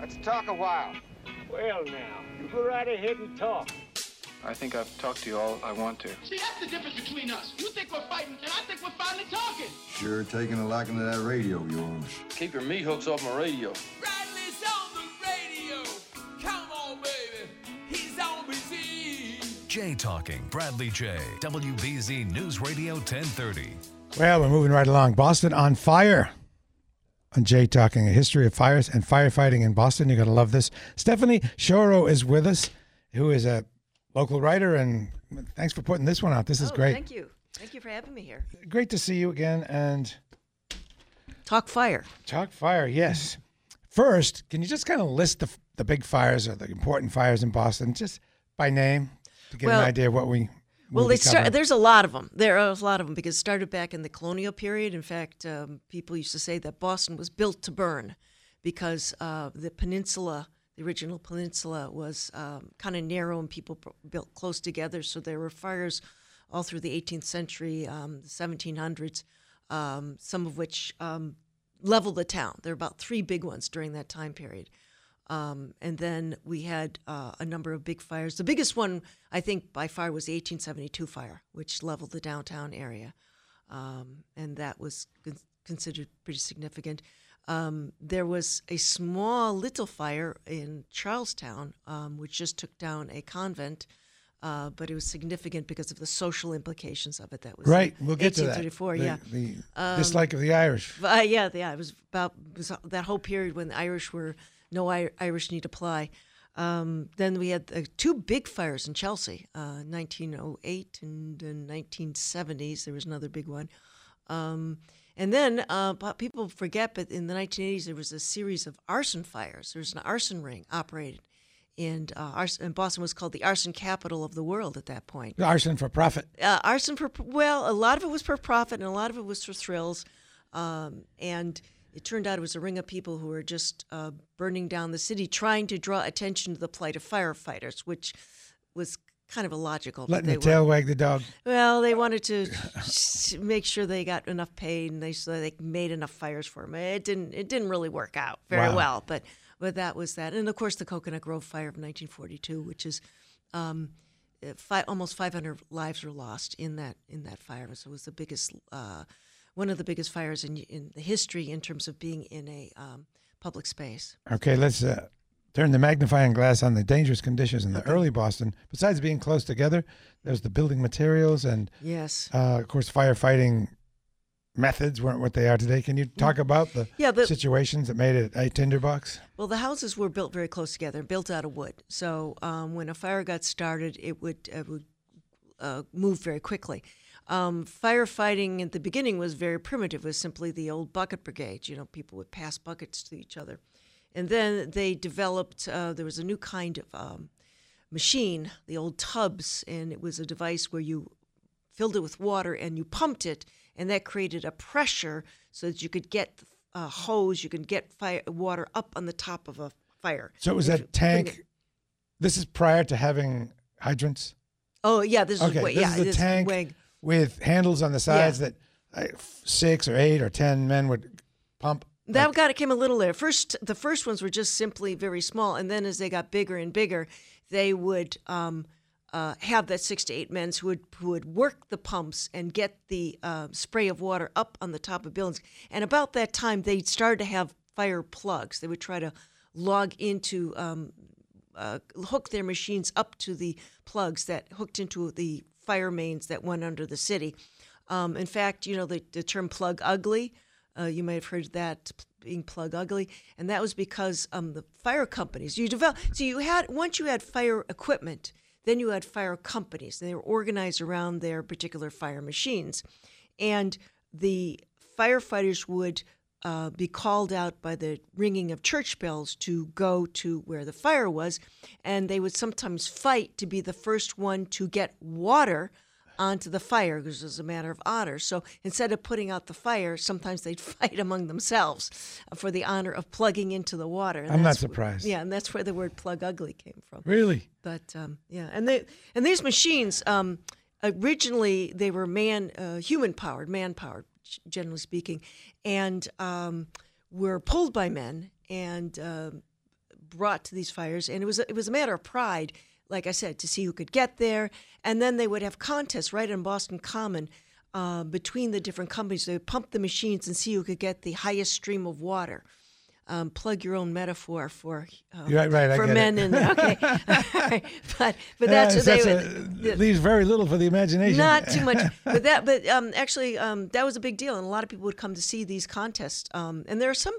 Let's talk a while. Well, now, you go right ahead and talk. I think I've talked to you all I want to. See, that's the difference between us. You think we're fighting, and I think we're finally talking. Sure taking a liking to that radio of yours. Keep your meat hooks off my radio. Bradley's on the radio. Come on, baby. He's on WBZ. Jay Talking, Bradley Jay, WBZ News Radio 1030. Well, we're moving right along. Boston on fire. On Jay Talking, a history of fires and firefighting in Boston. You're going to love this. Stephanie Schorow is with us, who is a local writer, and thanks for putting this one out. This is great. Thank you. Thank you for having me here. Great to see you again, and... Talk fire. Talk fire, yes. First, can you just kind of list the big fires or the important fires in Boston, just by name, to get an idea of what we... Well, there's a lot of them. There are a lot of them because it started back in the colonial period. In fact, people used to say that Boston was built to burn because the peninsula... The original peninsula was kind of narrow and people built close together. So there were fires all through the 18th century, the 1700s, some of which leveled the town. There were about three big ones during that time period. And then we had a number of big fires. The biggest one, I think, by far was the 1872 fire, which leveled the downtown area. And that was considered pretty significant. There was a small little fire in Charlestown, which just took down a convent, but it was significant because of the social implications of it. That was right. We'll get to that. 1834, yeah. The dislike of the Irish. Yeah. It was that whole period when the Irish were no Irish need apply. Then we had two big fires in Chelsea, 1908 and 1970s. There was another big one. And then people forget, but in the 1980s, there was a series of arson fires. There was an arson ring operated, and Boston was called the arson capital of the world at that point. Arson for profit. A lot of it was for profit, and a lot of it was for thrills. And it turned out it was a ring of people who were just burning down the city, trying to draw attention to the plight of firefighters, which was kind of illogical. Letting the tail wag the dog. Well, they wanted to make sure they got enough pay, and so they made enough fires for them. It didn't really work out very well, but that was that. And of course, the Coconut Grove fire of 1942, which is almost 500 lives were lost in that fire. So it was the biggest, one of the biggest fires in the history in terms of being in a public space. Okay, let's. Turn the magnifying glass on the dangerous conditions in the early Boston. Besides being close together, there's the building materials and, of course, firefighting methods weren't what they are today. Can you talk about the situations that made it a tinderbox? Well, the houses were built very close together, built out of wood. So when a fire got started, it would move very quickly. Firefighting at the beginning was very primitive. It was simply the old bucket brigade. You know, people would pass buckets to each other. And then they developed, there was a new kind of machine, the old tubs, and it was a device where you filled it with water and you pumped it, and that created a pressure so that you could get a hose, you could get water up on the top of a fire. So it was that tank. This is prior to having hydrants? Oh, yeah. This is a tank with handles on the sides that 6 or 8 or 10 men would pump. That came a little later. First, the first ones were just simply very small, and then as they got bigger and bigger, they would have that 6 to 8 men who would work the pumps and get the spray of water up on the top of buildings. And about that time, they started to have fire plugs. They would try to log into, hook their machines up to the plugs that hooked into the fire mains that went under the city. In fact, you know, the term plug ugly. You might have heard that being plug ugly, and that was because the fire companies once you had fire equipment, then you had fire companies. They were organized around their particular fire machines, and the firefighters would be called out by the ringing of church bells to go to where the fire was, and they would sometimes fight to be the first one to get water onto the fire because it was a matter of honor. So instead of putting out the fire, sometimes they'd fight among themselves for the honor of plugging into the water. And I'm not surprised. And that's where the word "plug ugly" came from. Really? But and these machines originally they were human powered, generally speaking, and were pulled by men and brought to these fires. And it was a matter of pride, like I said, to see who could get there. And then they would have contests right on Boston Common between the different companies. They would pump the machines and see who could get the highest stream of water. Plug your own metaphor for men in there. Okay. Right. But that's what they would. Leaves very little for the imagination. Not too much. But that was a big deal, and a lot of people would come to see these contests. And there are some.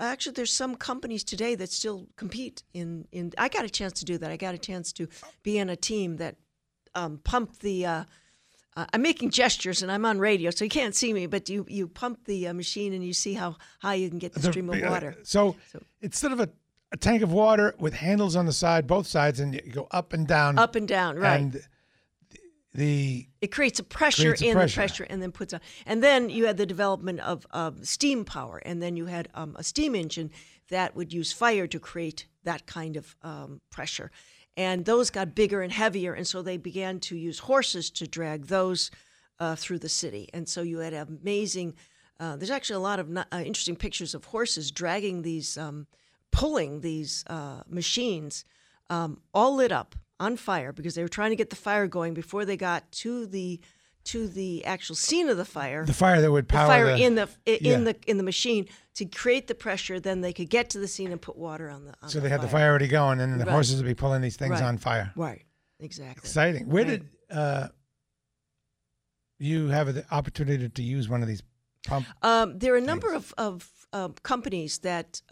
Actually, there's some companies today that still compete in. I got a chance to do that. I got a chance to be in a team that pumped the. I'm making gestures, and I'm on radio, so you can't see me, but you pump the machine, and you see how high you can get the stream of water. So it's sort of a tank of water with handles on the side, both sides, and you go up and down. Up and down, right. And it creates a pressure and then puts on. And then you had the development of steam power, and then you had a steam engine that would use fire to create that kind of pressure. And those got bigger and heavier, and so they began to use horses to drag those through the city. And so you had amazing there's actually a lot of interesting pictures of horses dragging these, pulling these machines, all lit up on fire because they were trying to get the fire going before they got to the actual scene of the fire. The fire that would power the fire in the machine to create the pressure. Then they could get to the scene and put water on the. So they had the fire already going, and the horses would be pulling these things on fire. Right, exactly. Exciting. Where did you have the opportunity to use one of these pumps? There are a number of companies that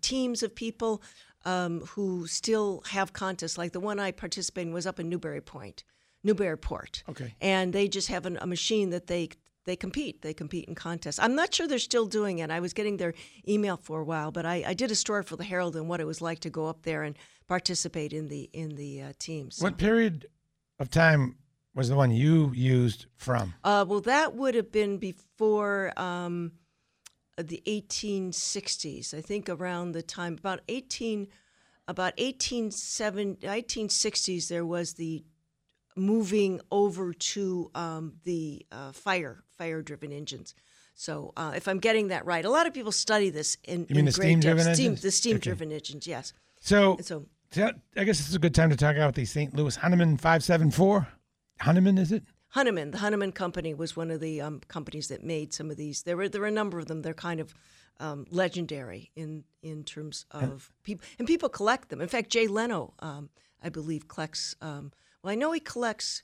teams of people who still have contests. Like the one I participated in was up in Newburyport. Okay. And they just have a machine that they compete. They compete in contests. I'm not sure they're still doing it. I was getting their email for a while, but I did a story for the Herald on what it was like to go up there and participate in the teams. So. What period of time was the one you used from? Well, that would have been before the 1860s. I think around the time about 1860s there was the moving over to the fire-driven engines. So if I'm getting that right, a lot of people study this in the steam-driven engines? The steam-driven engines, yes. So I guess this is a good time to talk about the St. Louis Hunniman 574. Hunniman, is it? Hunniman. The Hunniman Company was one of the companies that made some of these. There were a number of them. They're kind of legendary in terms of people. And people collect them. In fact, Jay Leno, I believe, collects... Well, I know he collects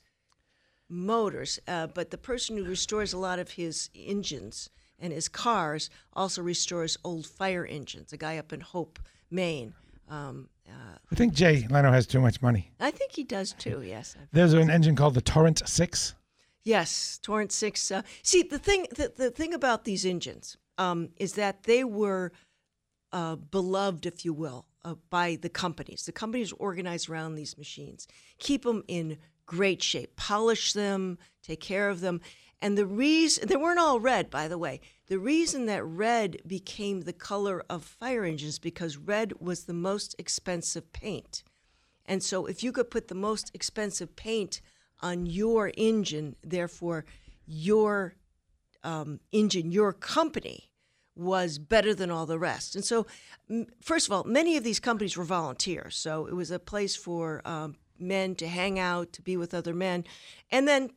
motors, but the person who restores a lot of his engines and his cars also restores old fire engines, a guy up in Hope, Maine. I think Jay Leno has too much money. I think he does too, yes. There's an engine called the Torrent 6. Yes, Torrent 6. See, the thing about these engines is that they were beloved, if you will. By the companies. The companies organize around these machines, keep them in great shape, polish them, take care of them. And the reason, they weren't all red, by the way. The reason that red became the color of fire engines because red was the most expensive paint. And so if you could put the most expensive paint on your engine, therefore your engine, your company, was better than all the rest. And so, first of all, many of these companies were volunteers. So it was a place for men to hang out, to be with other men, and then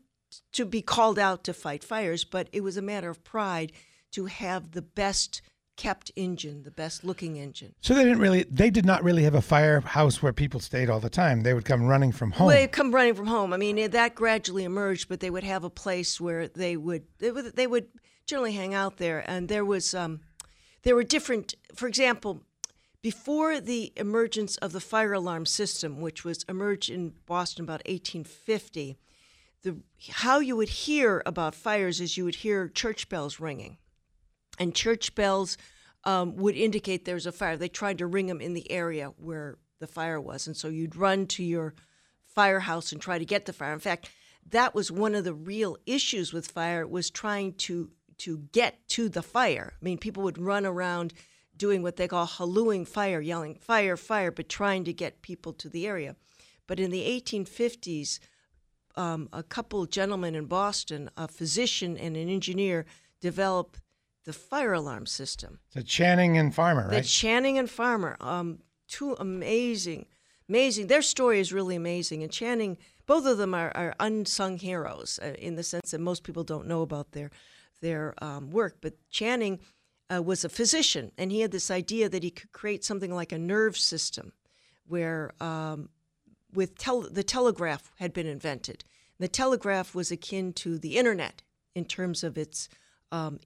to be called out to fight fires. But it was a matter of pride to have the best kept engine, the best looking engine. So they did not really have a firehouse where people stayed all the time. They would come running from home. I mean, that gradually emerged, but they would have a place where they would generally hang out there, and there were different, for example, before the emergence of the fire alarm system, which was emerged in Boston about 1850, how you would hear about fires is you would hear church bells ringing. and church bells would indicate there's a fire. They tried to ring them in the area where the fire was, and so you'd run to your firehouse and try to get the fire. In fact, that was one of the real issues with fire, was trying to get to the fire. I mean, people would run around doing what they call hallooing fire, yelling fire, fire, but trying to get people to the area. But in the 1850s, a couple gentlemen in Boston, a physician and an engineer, developed the fire alarm system. The Channing and Farmer, right? The Channing and Farmer, two amazing. Their story is really amazing. And Channing, both of them are unsung heroes in the sense that most people don't know about their work. But Channing was a physician, and he had this idea that he could create something like a nerve system where the telegraph had been invented. The telegraph was akin to the Internet in terms of its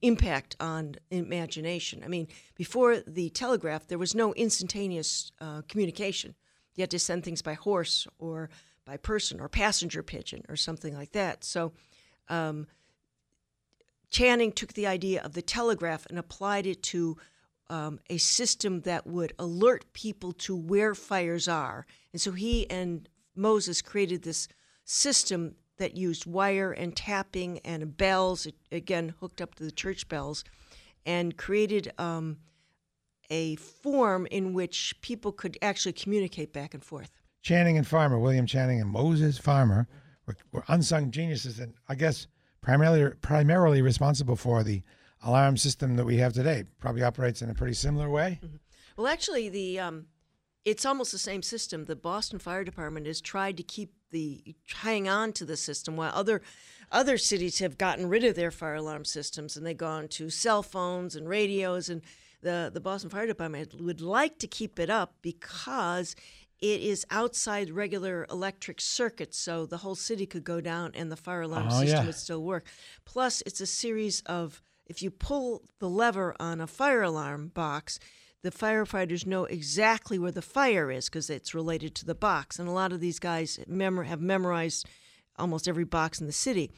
impact on imagination. I mean, before the telegraph, there was no instantaneous communication. You had to send things by horse or by person or passenger pigeon or something like that. So Channing took the idea of the telegraph and applied it to a system that would alert people to where fires are. And so he and Moses created this system that used wire and tapping and bells, again, hooked up to the church bells, and created a form in which people could actually communicate back and forth. Channing and Farmer, William Channing and Moses Farmer, were unsung geniuses, and I guess primarily responsible for the alarm system that we have today. Probably operates in a pretty similar way. Mm-hmm. Well, actually, it's almost the same system. The Boston Fire Department has tried to hang on to the system, while other cities have gotten rid of their fire alarm systems and they've gone to cell phones and radios. And the Boston Fire Department would like to keep it up because it is outside regular electric circuits, so the whole city could go down and the fire alarm system would still work. Plus, it's a series of, if you pull the lever on a fire alarm box, the firefighters know exactly where the fire is because it's related to the box. And a lot of these guys have memorized almost every box in the city.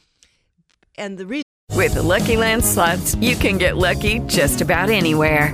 And the reason... With the Lucky Land Slots, you can get lucky just about anywhere.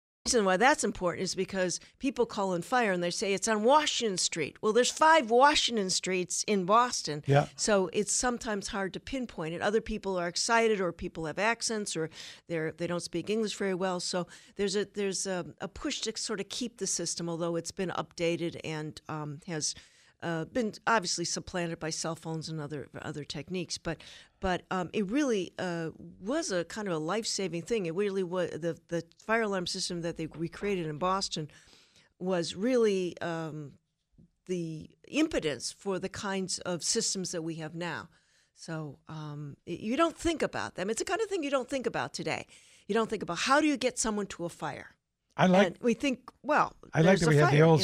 The reason why that's important is because people call in fire and they say it's on Washington Street. Well, there's 5 Washington Streets in Boston, so it's sometimes hard to pinpoint it. Other people are excited, or people have accents, or they don't speak English very well. So there's a push to sort of keep the system, although it's been updated and has been obviously supplanted by cell phones and other techniques. But it really was a kind of a life-saving thing. It really was the fire alarm system that they recreated in Boston was really the impetus for the kinds of systems that we have now. So you don't think about them. It's the kind of thing you don't think about today. You don't think about how do you get someone to a fire. I like that we have the old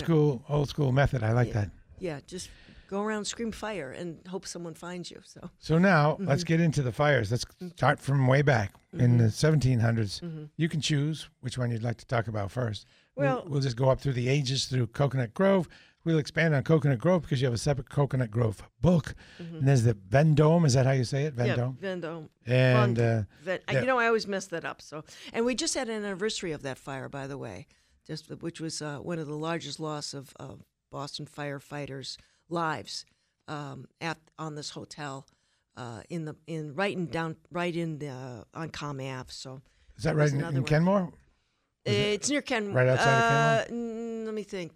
school method. I like that. Yeah, just go around, scream fire, and hope someone finds you. So now, let's get into the fires. Let's start from way back in the 1700s. Mm-hmm. You can choose which one you'd like to talk about first. Well, we'll just go up through the ages through Coconut Grove. We'll expand on Coconut Grove because you have a separate Coconut Grove book. Mm-hmm. And there's the Vendome. Is that how you say it? Vendome. Yeah, Vendome. And I always mess that up. So, and we just had an anniversary of that fire, by the way, which was one of the largest loss of Boston firefighters' lives on this hotel on Com Ave. So is that right in Kenmore? It's near Kenmore, right outside of Kenmore. Let me think.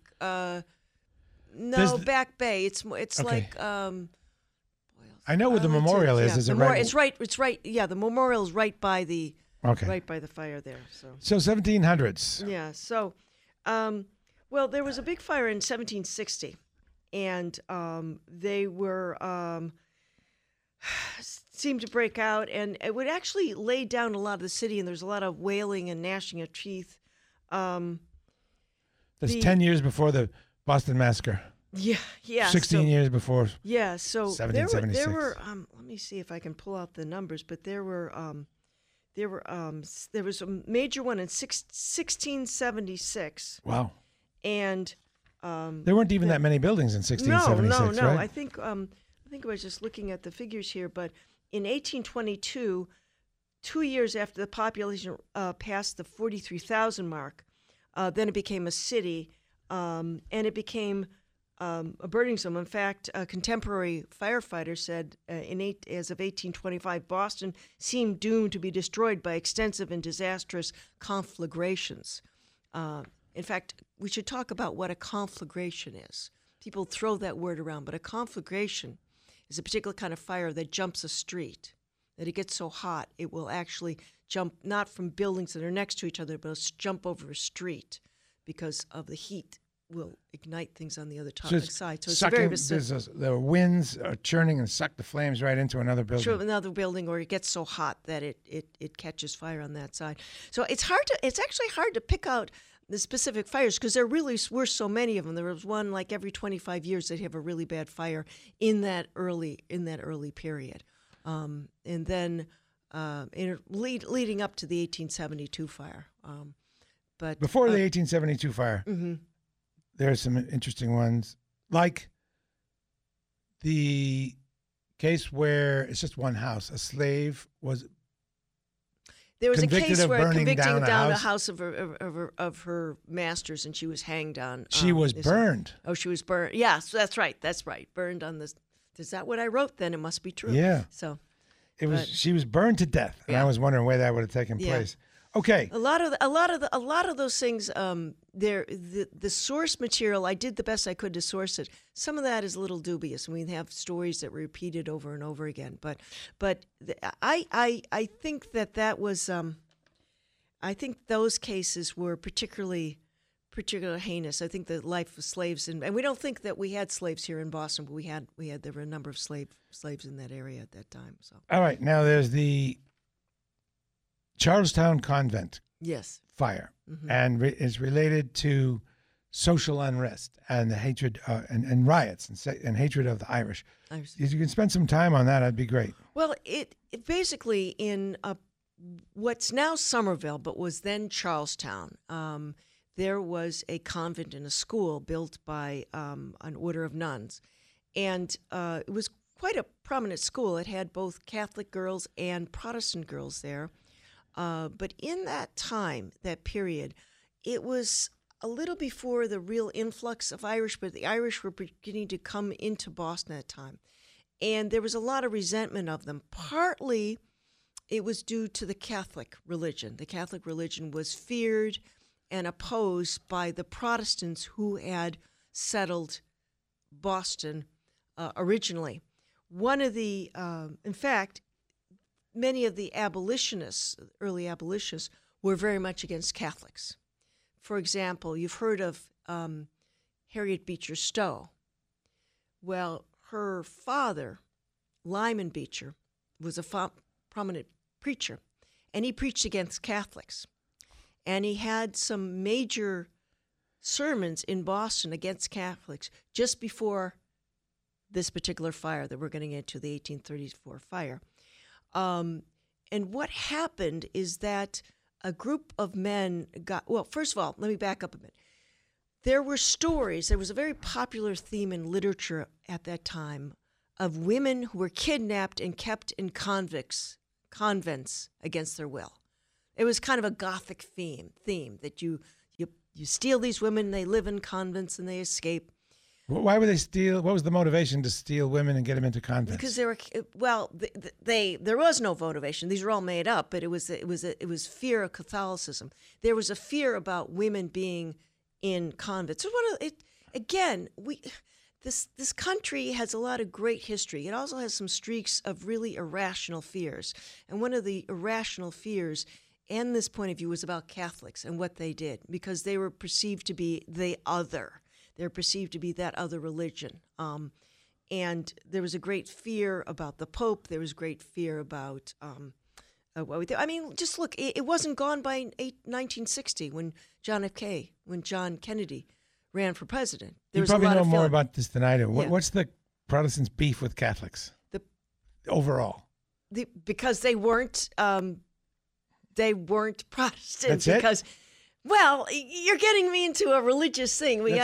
No, Back Bay. It's okay. I know where the memorial is. Yeah. Is it right? It's right. Yeah, the memorial is right by the fire there. So 1700s. Yeah. So. Well, there was a big fire in 1760, and they were seemed to break out, and it would actually lay down a lot of the city, and there's a lot of wailing and gnashing of teeth. That's 10 years before the Boston Massacre. Yeah. 16 years before. Yeah, so 1776. There were let me see if I can pull out the numbers, but there was a major one in 1676. Wow. And there weren't even that many buildings in 1676, No. Right? I think I was just looking at the figures here, but in 1822, 2 years after the population passed the 43,000 mark, then it became a city, and it became a burning zone. In fact, a contemporary firefighter said, as of 1825, Boston seemed doomed to be destroyed by extensive and disastrous conflagrations. In fact, we should talk about what a conflagration is. People throw that word around, but a conflagration is a particular kind of fire that jumps a street, that it gets so hot it will actually jump not from buildings that are next to each other, but it'll jump over a street because of the heat will ignite things on the other side. So it's very specific. The winds are churning and suck the flames right into another building. Sure, another building, or it gets so hot that it catches fire on that side. So it's actually hard to pick out the specific fires, because there really were so many of them. There was one like every 25 years they'd have a really bad fire in that early period, and then leading up to the 1872 fire. But before the 1872 fire, mm-hmm. there are some interesting ones, like the case where it's just one house. A slave was. There was a case where convicting down a house of her masters, and she was hanged on. She was burned. Oh, she was burned. Yeah, so that's right. Burned on this. Is that what I wrote? Then it must be true. Yeah. So she was burned to death, and I was wondering where that would have taken place. Okay. A lot of those things. The source material. I did the best I could to source it. Some of that is a little dubious, and we have stories that were repeated over and over again. But I think that was. I think those cases were particularly heinous. I think the life of slaves, and we don't think that we had slaves here in Boston, but we had there were a number of slaves in that area at that time. So. All right. Now there's the Charlestown Convent fire, mm-hmm. and is related to social unrest and the hatred and riots and hatred of the Irish. If you can spend some time on that, that'd be great. Well, it basically in what's now Somerville, but was then Charlestown, there was a convent and a school built by an order of nuns, and it was quite a prominent school. It had both Catholic girls and Protestant girls there. But in that time, that period, it was a little before the real influx of Irish, but the Irish were beginning to come into Boston at that time. And there was a lot of resentment of them. Partly it was due to the Catholic religion. The Catholic religion was feared and opposed by the Protestants who had settled Boston originally. One of the, in fact, many of the abolitionists, early abolitionists, were very much against Catholics. For example, you've heard of Harriet Beecher Stowe. Well, her father, Lyman Beecher, was a prominent preacher, and he preached against Catholics. And he had some major sermons in Boston against Catholics just before this particular fire that we're getting into, the 1834 fire. And what happened is that a group of men got, well, first of all, let me back up a bit. There were stories, there was a very popular theme in literature at that time of women who were kidnapped and kept in convents against their will. It was kind of a Gothic theme that you steal these women, they live in convents and they escape. Why would they steal? What was the motivation to steal women and get them into convents? Because they were there was no motivation. These were all made up, but it was fear of Catholicism. There was a fear about women being in convents. This country has a lot of great history. It also has some streaks of really irrational fears, and one of the irrational fears and this point of view was about Catholics and what they did because they were perceived to be the other. They're perceived to be that other religion. And there was a great fear about the Pope. There was great fear about I mean, just look, it wasn't gone by 1960 when John F. Kennedy ran for president. There you probably know more about this than I do. What's the Protestants' beef with Catholics overall? Because they weren't Protestant. That's because, well, you're getting me into a religious thing. You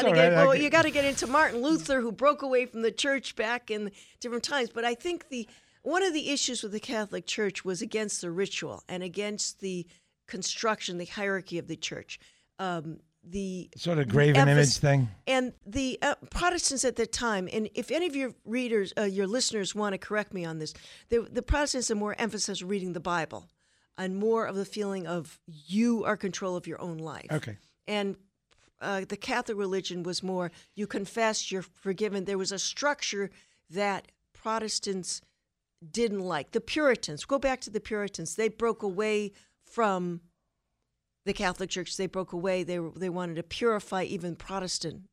got to get into Martin Luther, who broke away from the church back in different times. But I think one of the issues with the Catholic Church was against the ritual and against the construction, the hierarchy of the church. The sort of graven image thing. And the Protestants at that time, and if any of your readers, your listeners want to correct me on this, the Protestants had more emphasis on reading the Bible and more of the feeling of you are control of your own life. Okay. And the Catholic religion was more you confess, you're forgiven. There was a structure that Protestants didn't like. The Puritans, go back to the Puritans. They broke away from the Catholic Church, they broke away. They wanted to purify even Protestant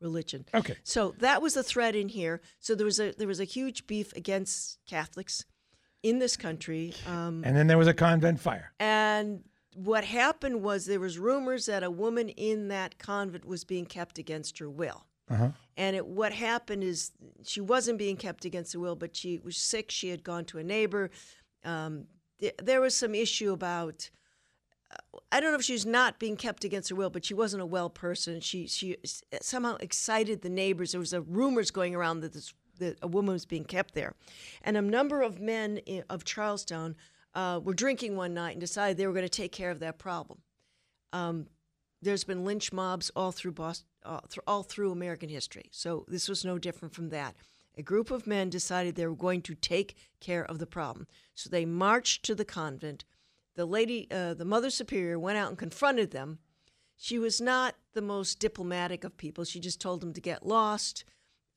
religion. Okay. So that was the thread in here. So there was a huge beef against Catholics in this country. And then there was a convent fire. And what happened was there was rumors that a woman in that convent was being kept against her will. Uh-huh. And what happened is she wasn't being kept against her will, but she was sick. She had gone to a neighbor. There was some issue about. I don't know if she was not being kept against her will, but she wasn't a well person. She somehow excited the neighbors. There was rumors going around that a woman was being kept there. And a number of men of Charlestown were drinking one night and decided they were going to take care of that problem. There's been lynch mobs all through Boston, all through American history. So this was no different from that. A group of men decided they were going to take care of the problem. So they marched to the convent. The lady, the Mother Superior, went out and confronted them. She was not the most diplomatic of people. She just told them to get lost.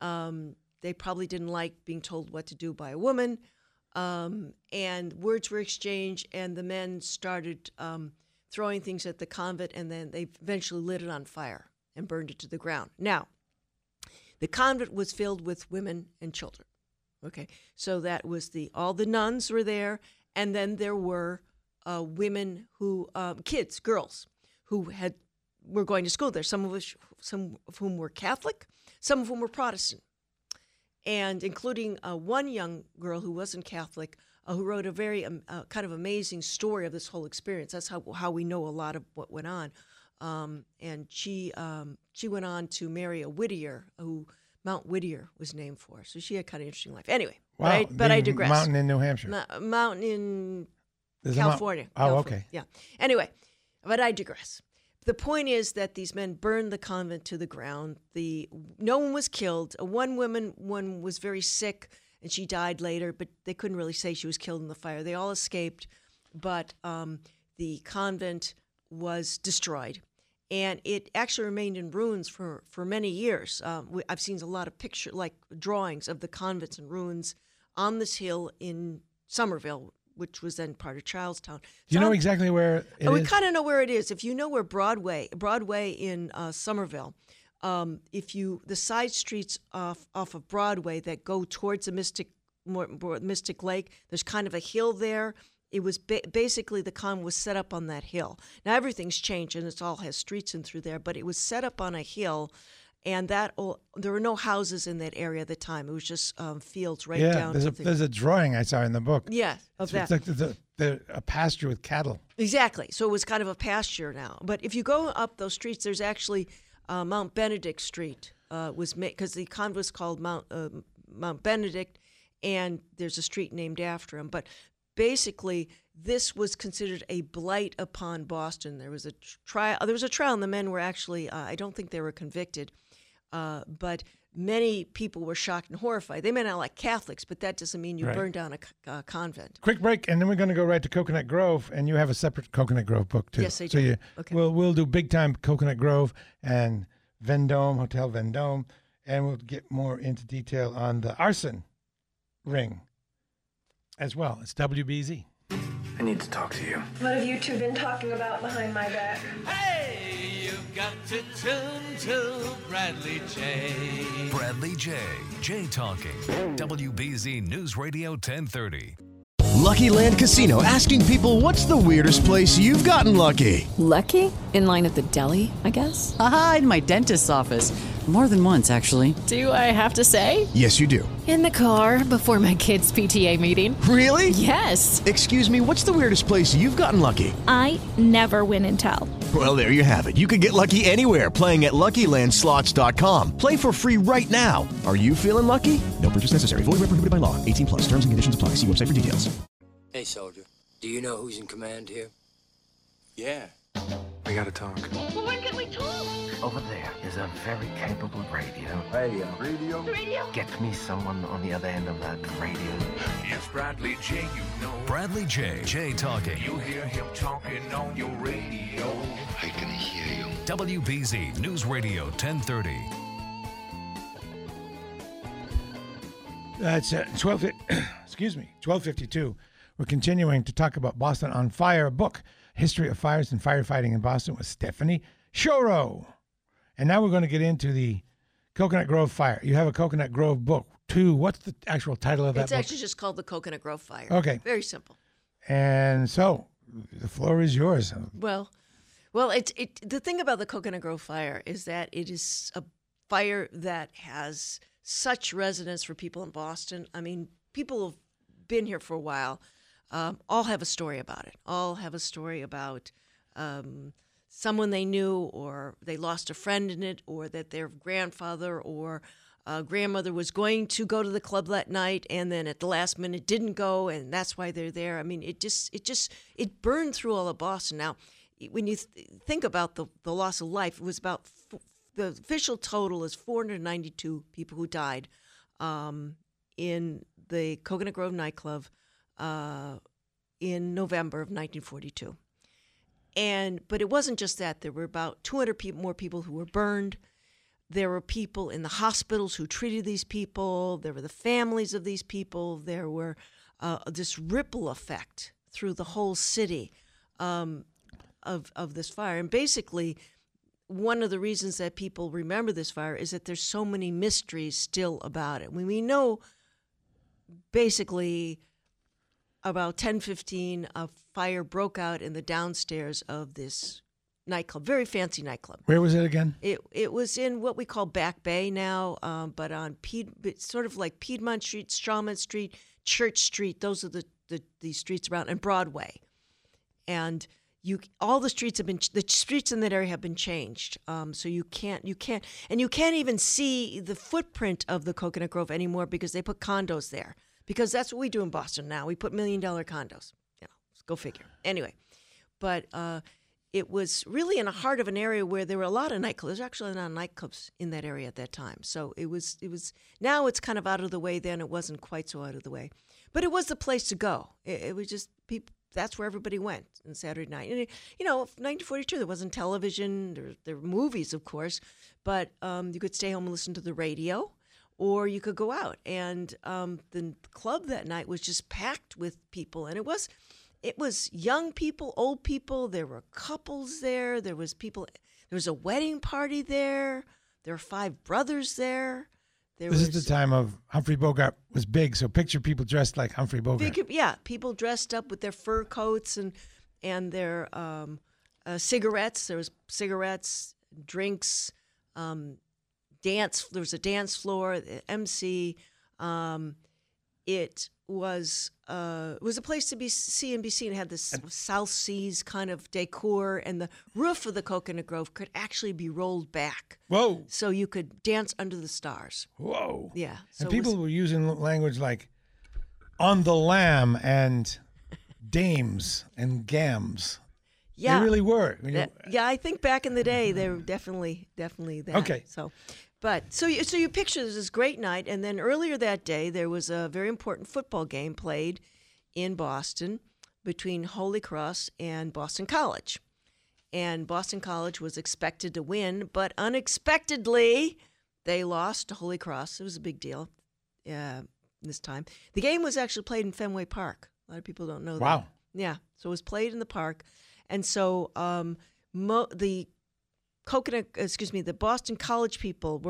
They probably didn't like being told what to do by a woman. And words were exchanged, and the men started throwing things at the convent, and then they eventually lit it on fire and burned it to the ground. Now, the convent was filled with women and children. Okay, so that was all the nuns were there, and then there were women who, girls who were going to school there. Some of whom were Catholic, some of whom were Protestant, and including one young girl who wasn't Catholic, who wrote a very kind of amazing story of this whole experience. That's how we know a lot of what went on. And she went on to marry a Whittier, who Mount Whittier was named for. So she had kind of interesting life. Anyway, wow, but I digress. Mountain in New Hampshire. Mountain in. California. Okay. Yeah. Anyway, but I digress. The point is that these men burned the convent to the ground. No one was killed. One woman was very sick, and she died later, but they couldn't really say she was killed in the fire. They all escaped, but the convent was destroyed. And it actually remained in ruins for many years. I've seen a lot of drawings of the convents in ruins on this hill in Somerville, which was then part of Charlestown. Do you know exactly where it is? We kind of know where it is. If you know where Broadway in Somerville, the side streets off of Broadway that go towards the Mystic Lake, there's kind of a hill there. It was basically the convent was set up on that hill. Now everything's changed and it all has streets in through there, but it was set up on a hill. And there were no houses in that area at the time. It was just fields down. Yeah, there's a drawing I saw in the book. Yeah, it's like a pasture with cattle. Exactly. So it was kind of a pasture now. But if you go up those streets, there's actually Mount Benedict Street was made because the convent was called Mount Benedict, and there's a street named after him. But basically, this was considered a blight upon Boston. There was a trial. And the men were actually I don't think they were convicted. But many people were shocked and horrified. They may not like Catholics, but that doesn't mean you burn down a convent. Quick break, and then we're going to go right to Coconut Grove, and you have a separate Coconut Grove book, too. Yes, I do. So okay. We'll do big-time Coconut Grove and Vendome, Hotel Vendome, and we'll get more into detail on the arson ring as well. It's WBZ. I need to talk to you. What have you two been talking about behind my back? Hey! Got to tune to Bradley J. Bradley J. J Talking. WBZ News Radio 1030. Lucky Land Casino, asking people, what's the weirdest place you've gotten lucky? Lucky? In line at the deli, I guess? Aha, in my dentist's office. More than once, actually. Do I have to say? Yes, you do. In the car before my kids' PTA meeting. Really? Yes. Excuse me, what's the weirdest place you've gotten lucky? I never win and tell. Well, there you have it. You can get lucky anywhere, playing at LuckyLandSlots.com. Play for free right now. Are you feeling lucky? No purchase necessary. Void where prohibited by law. 18 plus. Terms and conditions apply. See website for details. Hey, soldier. Do you know who's in command here? Yeah. We gotta talk. Well, where can we talk? Over there is a very capable radio. Radio? Get me someone on the other end of that radio. It's Bradley J, you know. Bradley J. J talking. You hear him talking on your radio. I can hear you. WBZ News Radio 1030. That's 12:52. We're continuing to talk about Boston on Fire, a book. History of Fires and Firefighting in Boston with Stephanie Schorow. And now we're going to get into the Coconut Grove Fire. You have a Coconut Grove book, too. What's the actual title of that book? It's actually just called The Coconut Grove Fire. Okay. Very simple. And so, the floor is yours. Well, the thing about the Coconut Grove Fire is that it is a fire that has such resonance for people in Boston. I mean, people have been here for a while. All have a story about it. All have a story about someone they knew, or they lost a friend in it, or that their grandfather or grandmother was going to go to the club that night and then at the last minute didn't go, and that's why they're there. I mean, it burned through all of Boston. Now, when you think about the loss of life, it was about the official total is 492 people who died in the Coconut Grove nightclub. In November of 1942. But it wasn't just that. There were about 200 more people who were burned. There were people in the hospitals who treated these people. There were the families of these people. There were this ripple effect through the whole city of this fire. And basically, one of the reasons that people remember this fire is that there's so many mysteries still about it. When we know basically about 10:15, a fire broke out in the downstairs of this nightclub, very fancy nightclub. Where was it again? It was in what we call Back Bay now, but on sort of like Piedmont Street, Strawman Street, Church Street. Those are the streets around, and Broadway. And all the streets the streets in that area have been changed, so you can't even see the footprint of the Coconut Grove anymore because they put condos there. Because that's what we do in Boston now. We put $1 million condos. You know, go figure. Anyway, but it was really in the heart of an area where there were a lot of nightclubs. There's actually not nightclubs in that area at that time. So it was. Now it's kind of out of the way. Then it wasn't quite so out of the way. But it was the place to go. It was just people. That's where everybody went on Saturday night. And, you know, 1942, there wasn't television. There were movies, of course, but you could stay home and listen to the radio. Or you could go out, and the club that night was just packed with people, and it was young people, old people. There were couples there. There was people. There was a wedding party there. There were 5 brothers there. This is the time of Humphrey Bogart was big, so picture people dressed like Humphrey Bogart. Yeah, people dressed up with their fur coats and their cigarettes. There was cigarettes, drinks. Dance. There was a dance floor. The MC. It was a place to see and be seen. It had this South Seas kind of decor, and the roof of the Coconut Grove could actually be rolled back. Whoa! So you could dance under the stars. Whoa! Yeah. So and people were using language like "on the lam" and "dames" and "gams." Yeah, they really were. Yeah, I think back in the day they were definitely that. Okay. So you picture this great night, and then earlier that day there was a very important football game played in Boston between Holy Cross and Boston College. And Boston College was expected to win, but unexpectedly they lost to Holy Cross. It was a big deal this time. The game was actually played in Fenway Park. A lot of people don't know that. Wow. Yeah, so it was played in the park. And so the Boston College people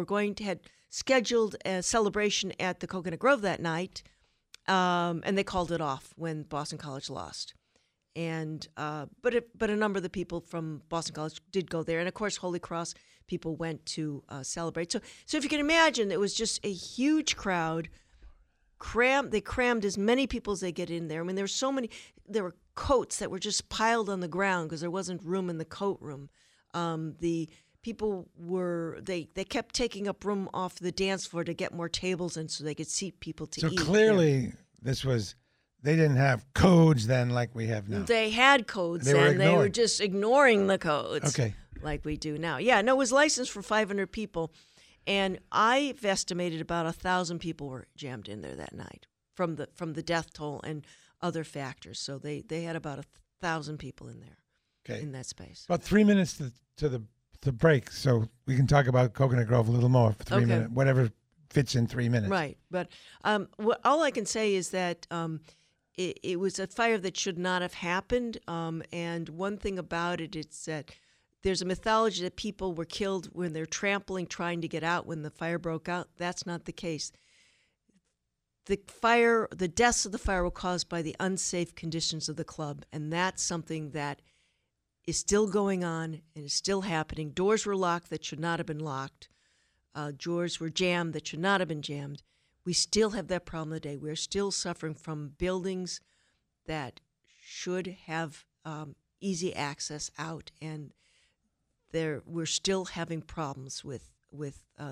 had scheduled a celebration at the Coconut Grove that night, And they called it off when Boston College lost. And but a number of the people from Boston College did go there, and of course Holy Cross people went to celebrate. So if you can imagine, it was just a huge crowd. They crammed as many people as they get in there. I mean, there were so many. There were coats that were just piled on the ground because there wasn't room in the coat room. The people were they kept taking up room off the dance floor to get more tables in so they could seat people to eat. So clearly, this was. They didn't have codes then like we have now. They had codes then. They were just ignoring the codes like we do now. Yeah, no, it was licensed for 500 people. And I've estimated about 1,000 people were jammed in there that night from the death toll and other factors. So they had about 1,000 people in there in that space. About 3 minutes to the break, so we can talk about Coconut Grove a little more for 3 minutes, whatever fits in 3 minutes. Right, but all I can say is that It was a fire that should not have happened, and one thing about it is that there's a mythology that people were killed when they're trampling, trying to get out when the fire broke out. That's not the case. The deaths of the fire were caused by the unsafe conditions of the club, and that's something that is still going on and is still happening. Doors were locked that should not have been locked. Doors were jammed that should not have been jammed. We still have that problem today. We're still suffering from buildings that should have easy access out, and we're still having problems with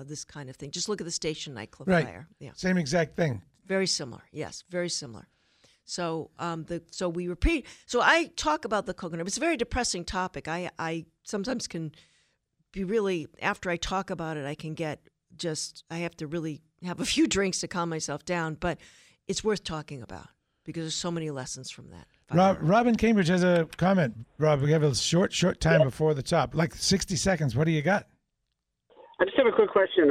this kind of thing. Just look at the station nightclub fire. Yeah. Same exact thing. Very similar. Yes, very similar. So we repeat. So I talk about the coconut. It's a very depressing topic. I sometimes can be really, after I talk about it, I can get just, I have to really have a few drinks to calm myself down, but it's worth talking about because there's so many lessons from that. Robin Cambridge has a comment. Rob, we have a short time before the top, like 60 seconds. What do you got? I just have a quick question.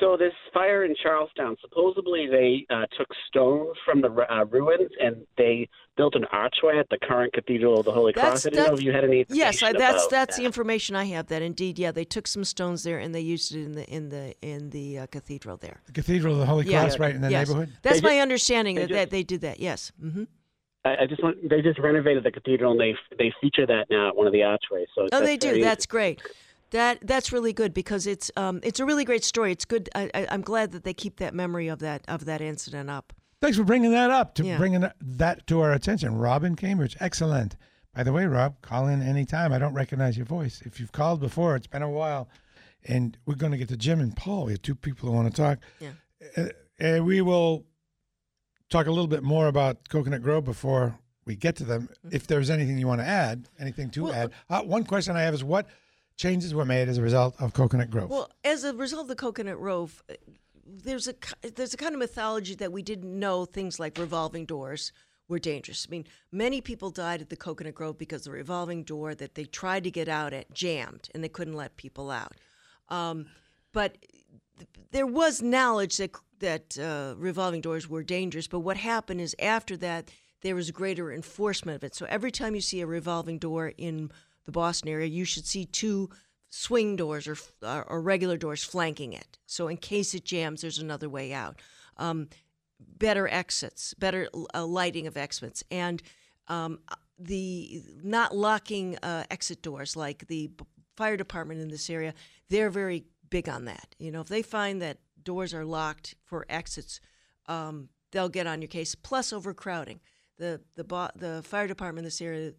So this fire in Charlestown, supposedly they took stone from the ruins and they built an archway at the current Cathedral of the Holy Cross. I didn't know if you had any information about that. Yes, that's the information I have. That indeed, yeah, they took some stones there and they used it in the cathedral there. The Cathedral of the Holy Cross, right in the neighborhood. That's my understanding that they did that. Yes. Mm-hmm. They just renovated the cathedral and they feature that now at one of the archways. So they do. That's great. That's really good because it's a really great story. It's good. I'm glad that they keep that memory of that incident up. Thanks for bringing that up, bringing that to our attention. Robin Cambridge, excellent. By the way, Rob, call in any time. I don't recognize your voice. If you've called before, it's been a while, and we're going to get to Jim and Paul. We have two people who want to talk. Yeah. And we will talk a little bit more about Coconut Grove before we get to them. Mm-hmm. If there's anything you want to add, one question I have is what changes were made as a result of Coconut Grove. Well, as a result of the Coconut Grove, there's a kind of mythology that we didn't know things like revolving doors were dangerous. I mean, many people died at the Coconut Grove because the revolving door that they tried to get out at jammed, and they couldn't let people out. But there was knowledge that revolving doors were dangerous, but what happened is after that, there was greater enforcement of it. So every time you see a revolving door in the Boston area, you should see two swing doors or regular doors flanking it. So in case it jams, there's another way out. Better exits, better lighting of exits, and the not locking exit doors like the fire department in this area. They're very big on that. You know, if they find that doors are locked for exits, they'll get on your case. Plus overcrowding. The fire department in this area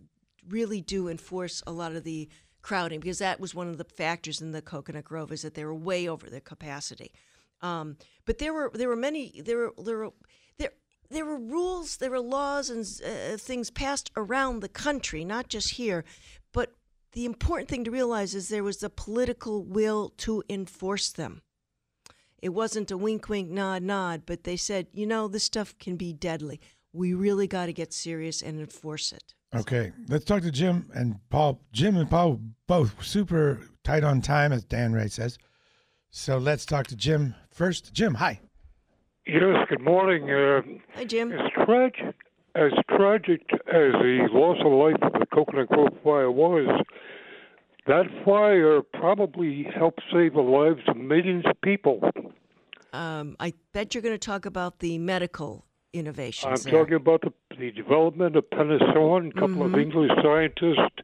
really do enforce a lot of the crowding because that was one of the factors in the Coconut Grove is that they were way over their capacity. But there were rules, there were laws and things passed around the country, not just here. But the important thing to realize is there was the political will to enforce them. It wasn't a wink, wink, nod, nod, but they said, you know, this stuff can be deadly. We really got to get serious and enforce it. Okay, let's talk to Jim and Paul. Jim and Paul both super tight on time, as Dan Ray says. So let's talk to Jim first. Jim, hi. Yes, good morning. Hi, Jim. As tragic as the loss of life of the Coconut Grove fire was, that fire probably helped save the lives of millions of people. I bet you're going to talk about the medical innovations I'm there. Talking about the development of penicillin, a couple of English scientists.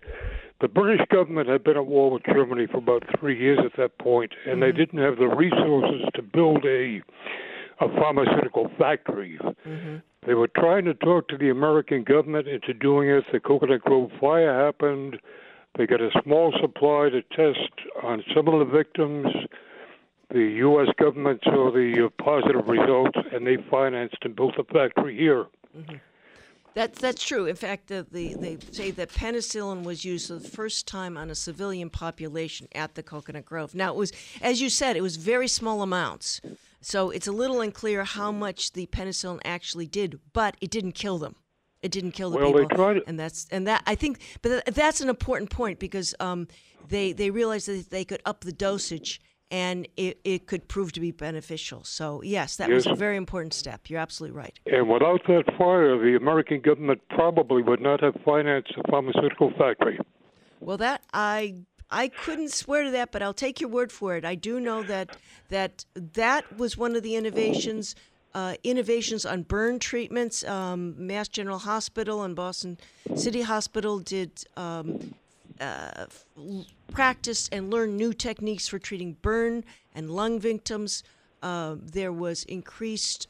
The British government had been at war with Germany for about 3 years at that point, and they didn't have the resources to build a pharmaceutical factory. They were trying to talk to the American government into doing it. The Coconut Grove fire happened. They got a small supply to test on some of the victims. The U.S. government saw the positive results, and they financed and built a factory here. That's true. In fact, they say that penicillin was used for the first time on a civilian population at the Coconut Grove. Now, it was, as you said, it was very small amounts. So it's a little unclear how much the penicillin actually did, but it didn't kill them. It didn't kill the people. They tried it. But that's an important point because they realized that they could up the dosage and it could prove to be beneficial. So, yes, that was a very important step. You're absolutely right. And without that fire, the American government probably would not have financed a pharmaceutical factory. Well, that I couldn't swear to that, but I'll take your word for it. I do know that was one of the innovations on burn treatments. Mass General Hospital and Boston City Hospital did practice and learn new techniques for treating burn and lung victims. There was increased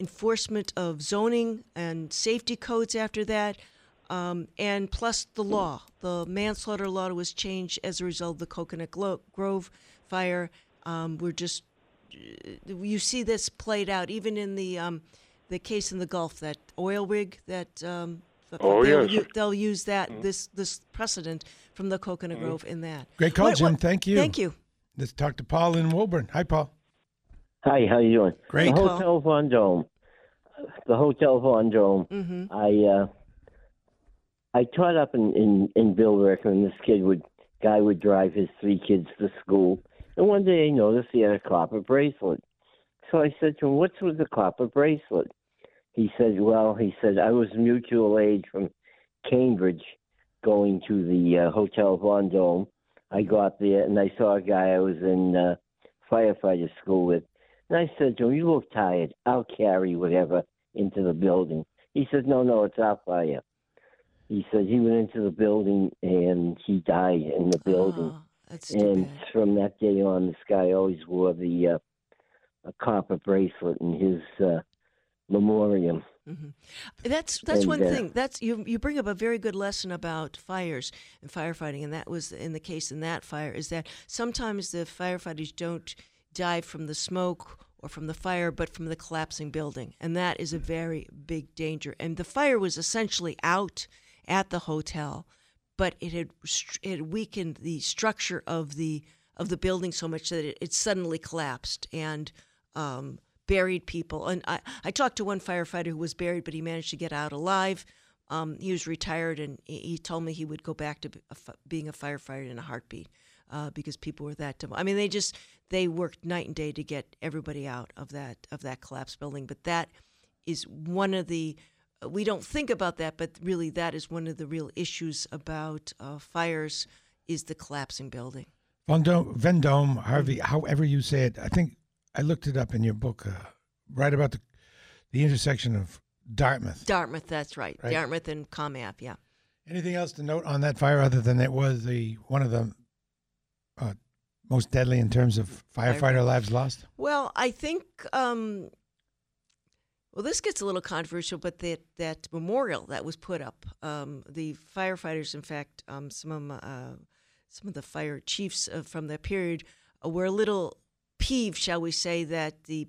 enforcement of zoning and safety codes after that. And plus the law, the manslaughter law was changed as a result of the Coconut Grove fire. You see this played out even in the case in the Gulf, that oil rig that they'll use that this precedent from the Coconut Grove in that. Great call, Jim. Thank you. Thank you. Let's talk to Paul in Woburn. Hi, Paul. Hi. How you doing? Great. The Hotel Vendome. I taught up in Bill Ricker, and this guy would drive his three kids to school. And one day I noticed he had a copper bracelet. So I said to him, "What's with the copper bracelet?" He said, I was mutual aid from Cambridge going to the Hotel Vendome. I got there, and I saw a guy I was in firefighter school with. And I said to him, "You look tired. I'll carry whatever into the building." He said, No, it's our fire." He said he went into the building, and he died in the building. Oh, that's too bad. From that day on, this guy always wore the a copper bracelet in his memoriam. Mm-hmm. That's one thing. That's you bring up a very good lesson about fires and firefighting, and that was in the case in that fire, is that sometimes the firefighters don't die from the smoke or from the fire, but from the collapsing building. And that is a very big danger. And the fire was essentially out at the hotel, but it had weakened the structure of the building so much that it suddenly collapsed and buried people. And I talked to one firefighter who was buried, but he managed to get out alive. He was retired, and he told me he would go back to being a firefighter in a heartbeat. Because people were that dumb. I mean, they worked night and day to get everybody out of that collapsed building. But that is one of the we don't think about that, but really that is one of the real issues about fires is the collapsing building. Vendome, Harvey, however you say it, I think I looked it up in your book, right about the intersection of Dartmouth. Dartmouth, that's right. Dartmouth and ComApp, yeah. Anything else to note on that fire other than it was one of the most deadly in terms of firefighter lives lost? Well, I think, this gets a little controversial, but that memorial that was put up, the firefighters, in fact, some of the fire chiefs from that period were a little peeved, shall we say, that the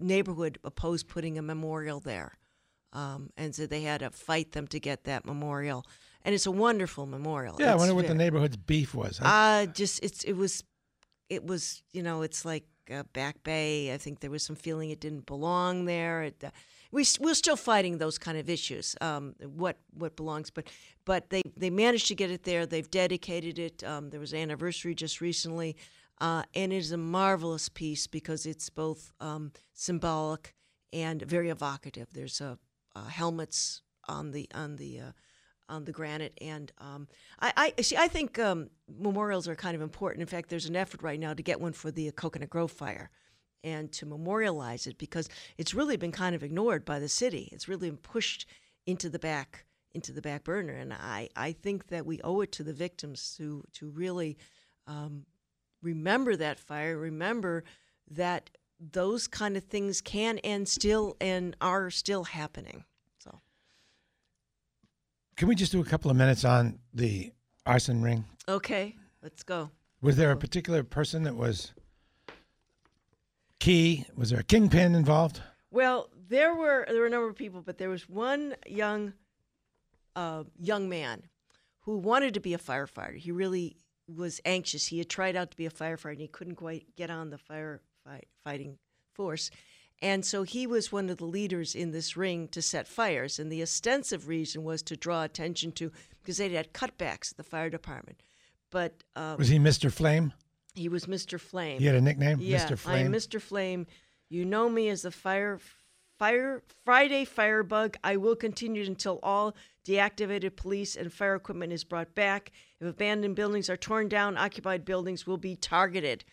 neighborhood opposed putting a memorial there. And so they had to fight them to get that memorial. And it's a wonderful memorial. Yeah, I wonder what the neighborhood's beef was. It's like Back Bay. I think there was some feeling it didn't belong there. We're still fighting those kind of issues. What belongs, but they managed to get it there. They've dedicated it. There was an anniversary just recently, and it is a marvelous piece because it's both symbolic and very evocative. There's helmets on the granite, and I think memorials are kind of important. In fact, there's an effort right now to get one for the Coconut Grove fire, and to memorialize it, because it's really been kind of ignored by the city. It's really been pushed into the back burner. And I think that we owe it to the victims to really remember that fire, remember that those kind of things can and are still happening. So, can we just do a couple of minutes on the arson ring? Okay, let's go. Was there a particular person that was key? Was there a kingpin involved? Well, there were a number of people, but there was one young man who wanted to be a firefighter. He really was anxious. He had tried out to be a firefighter, and he couldn't quite get on the firefighting force. And so he was one of the leaders in this ring to set fires. And the ostensive reason was to draw attention to, because they had cutbacks at the fire department. But was he Mr. Flame? He was Mr. Flame. He had a nickname? Yeah, Mr. Flame. I'm Mr. Flame. You know me as the Friday Firebug. I will continue until all deactivated police and fire equipment is brought back. If abandoned buildings are torn down, occupied buildings will be targeted.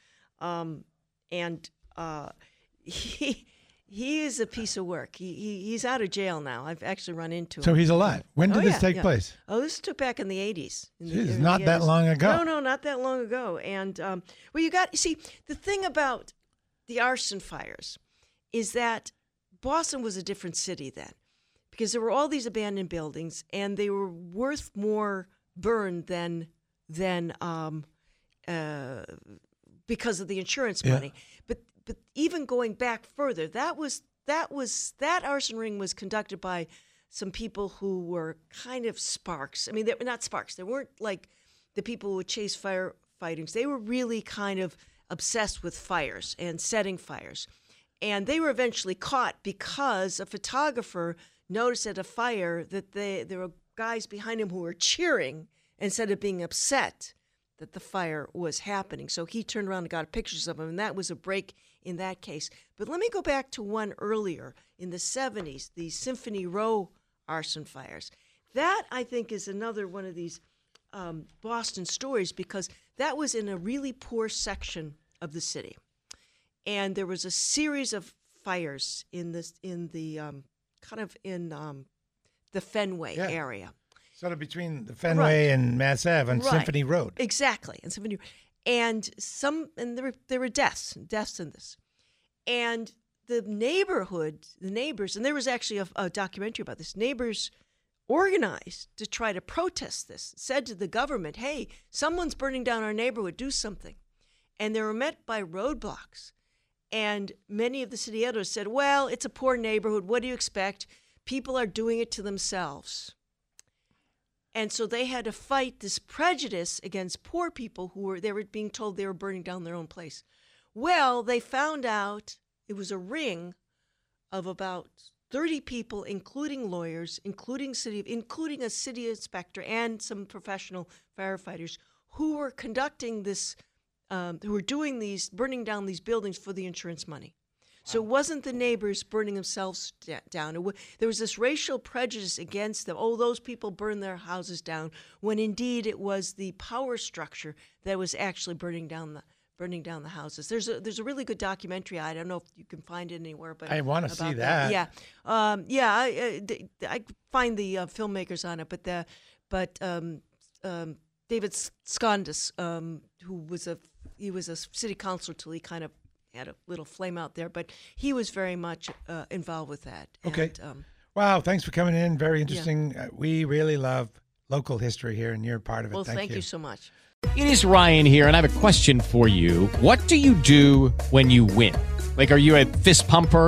He is a piece of work. He's out of jail now. I've actually run into him. So he's alive. When did this take place? Oh, this took back in the 80s. It's not that long ago. No, not that long ago. And the thing about the arson fires is that Boston was a different city then, because there were all these abandoned buildings, and they were worth more burned than because of the insurance money. But even going back further, that arson ring was conducted by some people who were kind of sparks. I mean, they were not sparks. They weren't like the people who would chase firefightings. They were really kind of obsessed with fires and setting fires. And they were eventually caught because a photographer noticed at a fire that there were guys behind him who were cheering instead of being upset that the fire was happening. So he turned around and got pictures of them, and that was a break in that case. But let me go back to one earlier in the 70s, the Symphony Row arson fires. That, I think, is another one of these Boston stories, because that was in a really poor section of the city. And there was a series of fires in the Fenway area. Sort of between the Fenway and Mass Ave and Symphony Road. Exactly, and Symphony Road. And there were deaths in this. And the neighbors, and there was actually a documentary about this, neighbors organized to try to protest this, said to the government, hey, someone's burning down our neighborhood, do something. And they were met by roadblocks. And many of the city editors said, well, it's a poor neighborhood, what do you expect? People are doing it to themselves. And so they had to fight this prejudice against poor people they were being told they were burning down their own place. Well, they found out it was a ring of about 30 people, including lawyers, including a city inspector and some professional firefighters who were conducting this, who were doing these, burning down these buildings for the insurance money. So it wasn't the neighbors burning themselves down. There was this racial prejudice against them. Oh, those people burn their houses down, when indeed it was the power structure that was actually burning down the houses. There's a really good documentary. I don't know if you can find it anywhere, but I want to see that. Yeah, I find the filmmakers on it, but David Skondis, who was a city councilor till he kind of had a little flame out there, but he was very much involved with that. Okay. And, wow, thanks for coming in. Very interesting. Yeah. We really love local history here, and you're part of it. Well, thank you so much. It is Ryan here, and I have a question for you. What do you do when you win? Like, are you a fist pumper,